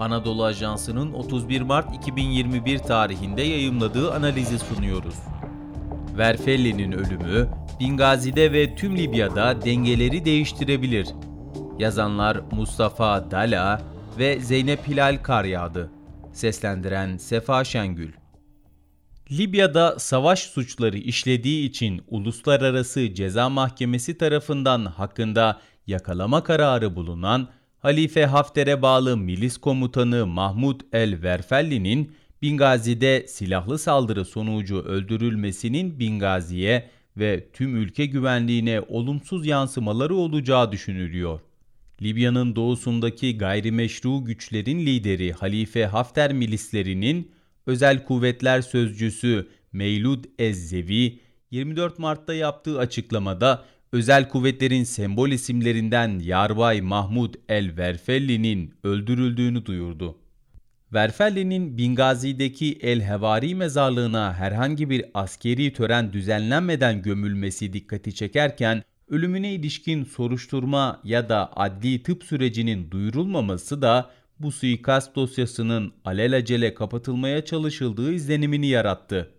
Anadolu Ajansı'nın 31 Mart 2021 tarihinde yayımladığı analizi sunuyoruz. Verfelli'nin ölümü, Bingazi'de ve tüm Libya'da dengeleri değiştirebilir. Yazanlar Mustafa Dala ve Zeynep Hilal Karyağdı. Seslendiren Sefa Şengül. Libya'da savaş suçları işlediği için Uluslararası Ceza Mahkemesi tarafından hakkında yakalama kararı bulunan Halife Hafter'e bağlı milis komutanı Mahmud el-Verfelli'nin Bingazi'de silahlı saldırı sonucu öldürülmesinin Bingazi'ye ve tüm ülke güvenliğine olumsuz yansımaları olacağı düşünülüyor. Libya'nın doğusundaki gayrimeşru güçlerin lideri Halife Hafter milislerinin Özel Kuvvetler Sözcüsü Meylud Ezzevi, 24 Mart'ta yaptığı açıklamada özel kuvvetlerin sembol isimlerinden Yarbay Mahmud el-Verfelli'nin öldürüldüğünü duyurdu. Verfelli'nin Bingazi'deki El-Hevari mezarlığına herhangi bir askeri tören düzenlenmeden gömülmesi dikkati çekerken, ölümüne ilişkin soruşturma ya da adli tıp sürecinin duyurulmaması da bu suikast dosyasının alelacele kapatılmaya çalışıldığı izlenimini yarattı.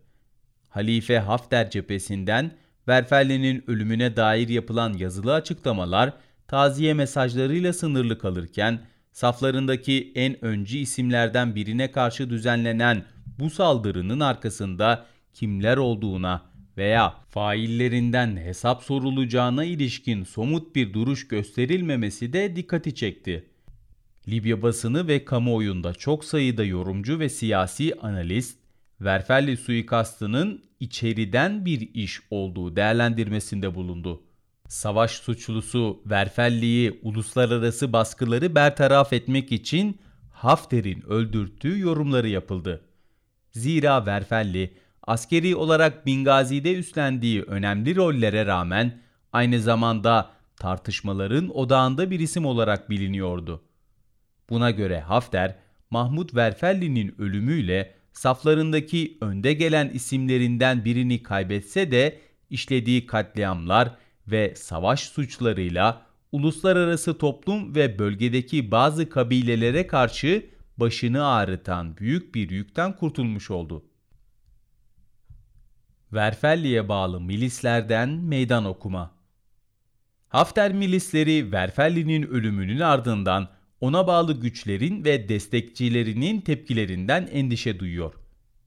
Halife Hafter cephesinden Verfelli'nin ölümüne dair yapılan yazılı açıklamalar taziye mesajlarıyla sınırlı kalırken, saflarındaki en öncü isimlerden birine karşı düzenlenen bu saldırının arkasında kimler olduğuna veya faillerinden hesap sorulacağına ilişkin somut bir duruş gösterilmemesi de dikkati çekti. Libya basını ve kamuoyunda çok sayıda yorumcu ve siyasi analist, Verfelli suikastının içeriden bir iş olduğu değerlendirmesinde bulundu. Savaş suçlusu Verfelli'yi uluslararası baskıları bertaraf etmek için Hafter'in öldürttüğü yorumları yapıldı. Zira Verfelli, askeri olarak Bingazi'de üstlendiği önemli rollere rağmen aynı zamanda tartışmaların odağında bir isim olarak biliniyordu. Buna göre Hafter, Mahmud Verfelli'nin ölümüyle saflarındaki önde gelen isimlerinden birini kaybetse de işlediği katliamlar ve savaş suçlarıyla uluslararası toplum ve bölgedeki bazı kabilelere karşı başını ağrıtan büyük bir yükten kurtulmuş oldu. Verfelli'ye bağlı milislerden meydan okuma. Hafter milisleri Verfelli'nin ölümünün ardından ona bağlı güçlerin ve destekçilerinin tepkilerinden endişe duyuyor.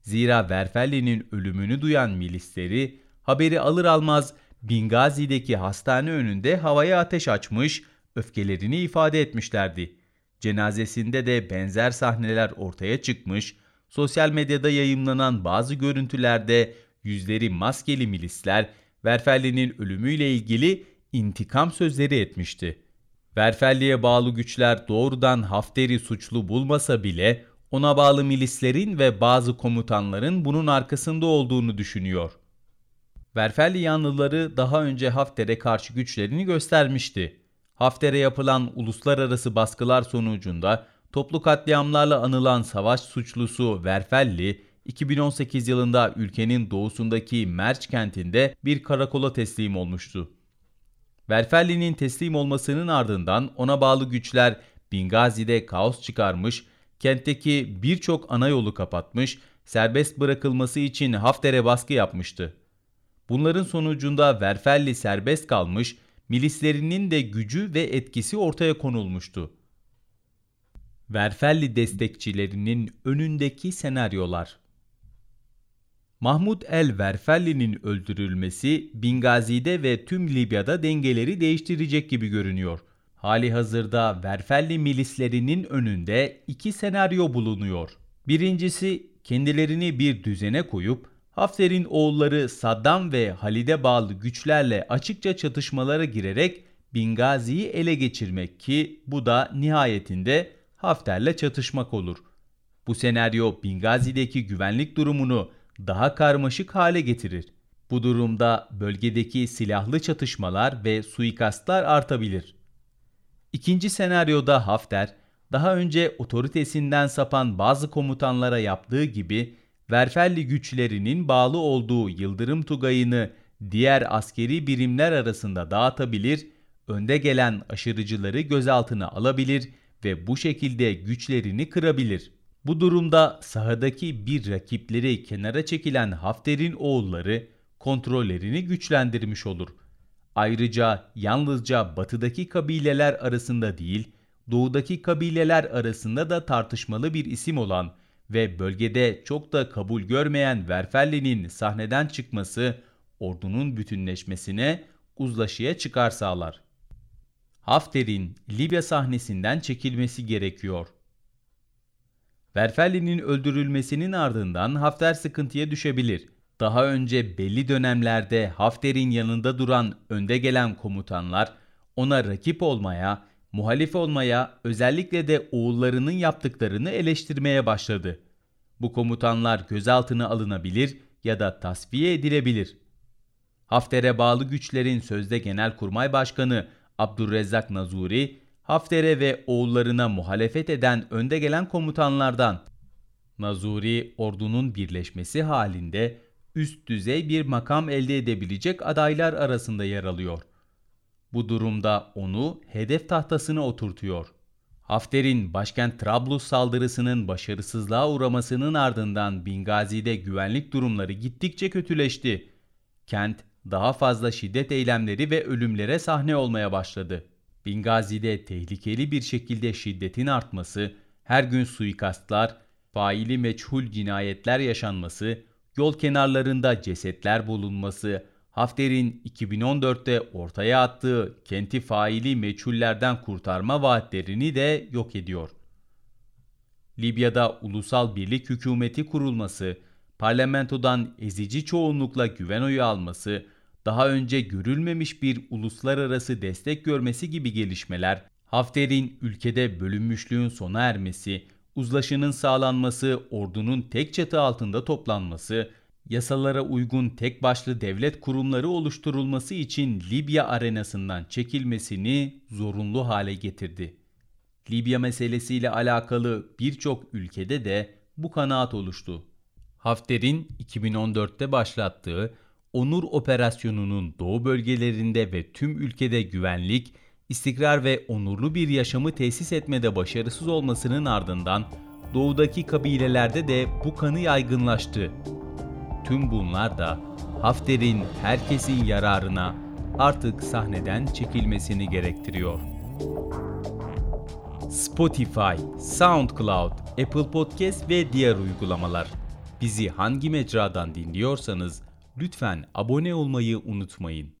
Zira Verfelli'nin ölümünü duyan milisleri haberi alır almaz Bingazi'deki hastane önünde havaya ateş açmış, öfkelerini ifade etmişlerdi. Cenazesinde de benzer sahneler ortaya çıkmış, sosyal medyada yayımlanan bazı görüntülerde yüzleri maskeli milisler Verfelli'nin ölümüyle ilgili intikam sözleri etmişti. Verfelli'ye bağlı güçler doğrudan Hafter'i suçlu bulmasa bile ona bağlı milislerin ve bazı komutanların bunun arkasında olduğunu düşünüyor. Verfelli yanlıları daha önce Hafter'e karşı güçlerini göstermişti. Hafter'e yapılan uluslararası baskılar sonucunda toplu katliamlarla anılan savaş suçlusu Verfelli, 2018 yılında ülkenin doğusundaki Merç kentinde bir karakola teslim olmuştu. Verfelli'nin teslim olmasının ardından ona bağlı güçler Bingazi'de kaos çıkarmış, kentteki birçok ana yolu kapatmış, serbest bırakılması için Hafter'e baskı yapmıştı. Bunların sonucunda Verfelli serbest kalmış, milislerinin de gücü ve etkisi ortaya konulmuştu. Verfelli destekçilerinin önündeki senaryolar. Mahmud el-Verfelli'nin öldürülmesi Bingazi'de ve tüm Libya'da dengeleri değiştirecek gibi görünüyor. Halihazırda Verfelli milislerinin önünde iki senaryo bulunuyor. Birincisi, kendilerini bir düzene koyup Hafter'in oğulları Saddam ve Halid'e bağlı güçlerle açıkça çatışmalara girerek Bingazi'yi ele geçirmek ki bu da nihayetinde Hafter'le çatışmak olur. Bu senaryo Bingazi'deki güvenlik durumunu daha karmaşık hale getirir. Bu durumda bölgedeki silahlı çatışmalar ve suikastlar artabilir. İkinci senaryoda Hafter, daha önce otoritesinden sapan bazı komutanlara yaptığı gibi Verfelli güçlerinin bağlı olduğu Yıldırım Tugayı'nı diğer askeri birimler arasında dağıtabilir, önde gelen aşırıcıları gözaltına alabilir ve bu şekilde güçlerini kırabilir. Bu durumda sahadaki bir rakipleri kenara çekilen Hafter'in oğulları kontrollerini güçlendirmiş olur. Ayrıca yalnızca batıdaki kabileler arasında değil, doğudaki kabileler arasında da tartışmalı bir isim olan ve bölgede çok da kabul görmeyen Verfelli'nin sahneden çıkması ordunun bütünleşmesine, uzlaşıya çıkar sağlar. Hafter'in Libya sahnesinden çekilmesi gerekiyor. Verfelli'nin öldürülmesinin ardından Hafter sıkıntıya düşebilir. Daha önce belli dönemlerde Hafter'in yanında duran önde gelen komutanlar ona rakip olmaya, muhalif olmaya, özellikle de oğullarının yaptıklarını eleştirmeye başladı. Bu komutanlar gözaltına alınabilir ya da tasfiye edilebilir. Hafter'e bağlı güçlerin sözde Genelkurmay Başkanı Abdurrezzak Nazuri, Hafter'e ve oğullarına muhalefet eden önde gelen komutanlardan. Nazuri, ordunun birleşmesi halinde üst düzey bir makam elde edebilecek adaylar arasında yer alıyor. Bu durumda onu hedef tahtasına oturtuyor. Hafter'in başkent Trablus saldırısının başarısızlığa uğramasının ardından Bingazi'de güvenlik durumları gittikçe kötüleşti. Kent daha fazla şiddet eylemleri ve ölümlere sahne olmaya başladı. Bingazi'de tehlikeli bir şekilde şiddetin artması, her gün suikastlar, faili meçhul cinayetler yaşanması, yol kenarlarında cesetler bulunması, Hafter'in 2014'te ortaya attığı kenti faili meçhullerden kurtarma vaatlerini de yok ediyor. Libya'da ulusal birlik hükümeti kurulması, parlamentodan ezici çoğunlukla güven oyu alması, daha önce görülmemiş bir uluslararası destek görmesi gibi gelişmeler, Hafter'in ülkede bölünmüşlüğün sona ermesi, uzlaşının sağlanması, ordunun tek çatı altında toplanması, yasalara uygun tek başlı devlet kurumları oluşturulması için Libya arenasından çekilmesini zorunlu hale getirdi. Libya meselesiyle alakalı birçok ülkede de bu kanaat oluştu. Hafter'in 2014'te başlattığı Onur Operasyonu'nun doğu bölgelerinde ve tüm ülkede güvenlik, istikrar ve onurlu bir yaşamı tesis etmede başarısız olmasının ardından doğudaki kabilelerde de bu kanı yaygınlaştı. Tüm bunlar da Hafter'in herkesin yararına artık sahneden çekilmesini gerektiriyor. Spotify, SoundCloud, Apple Podcast ve diğer uygulamalar. Bizi hangi mecradan dinliyorsanız lütfen abone olmayı unutmayın.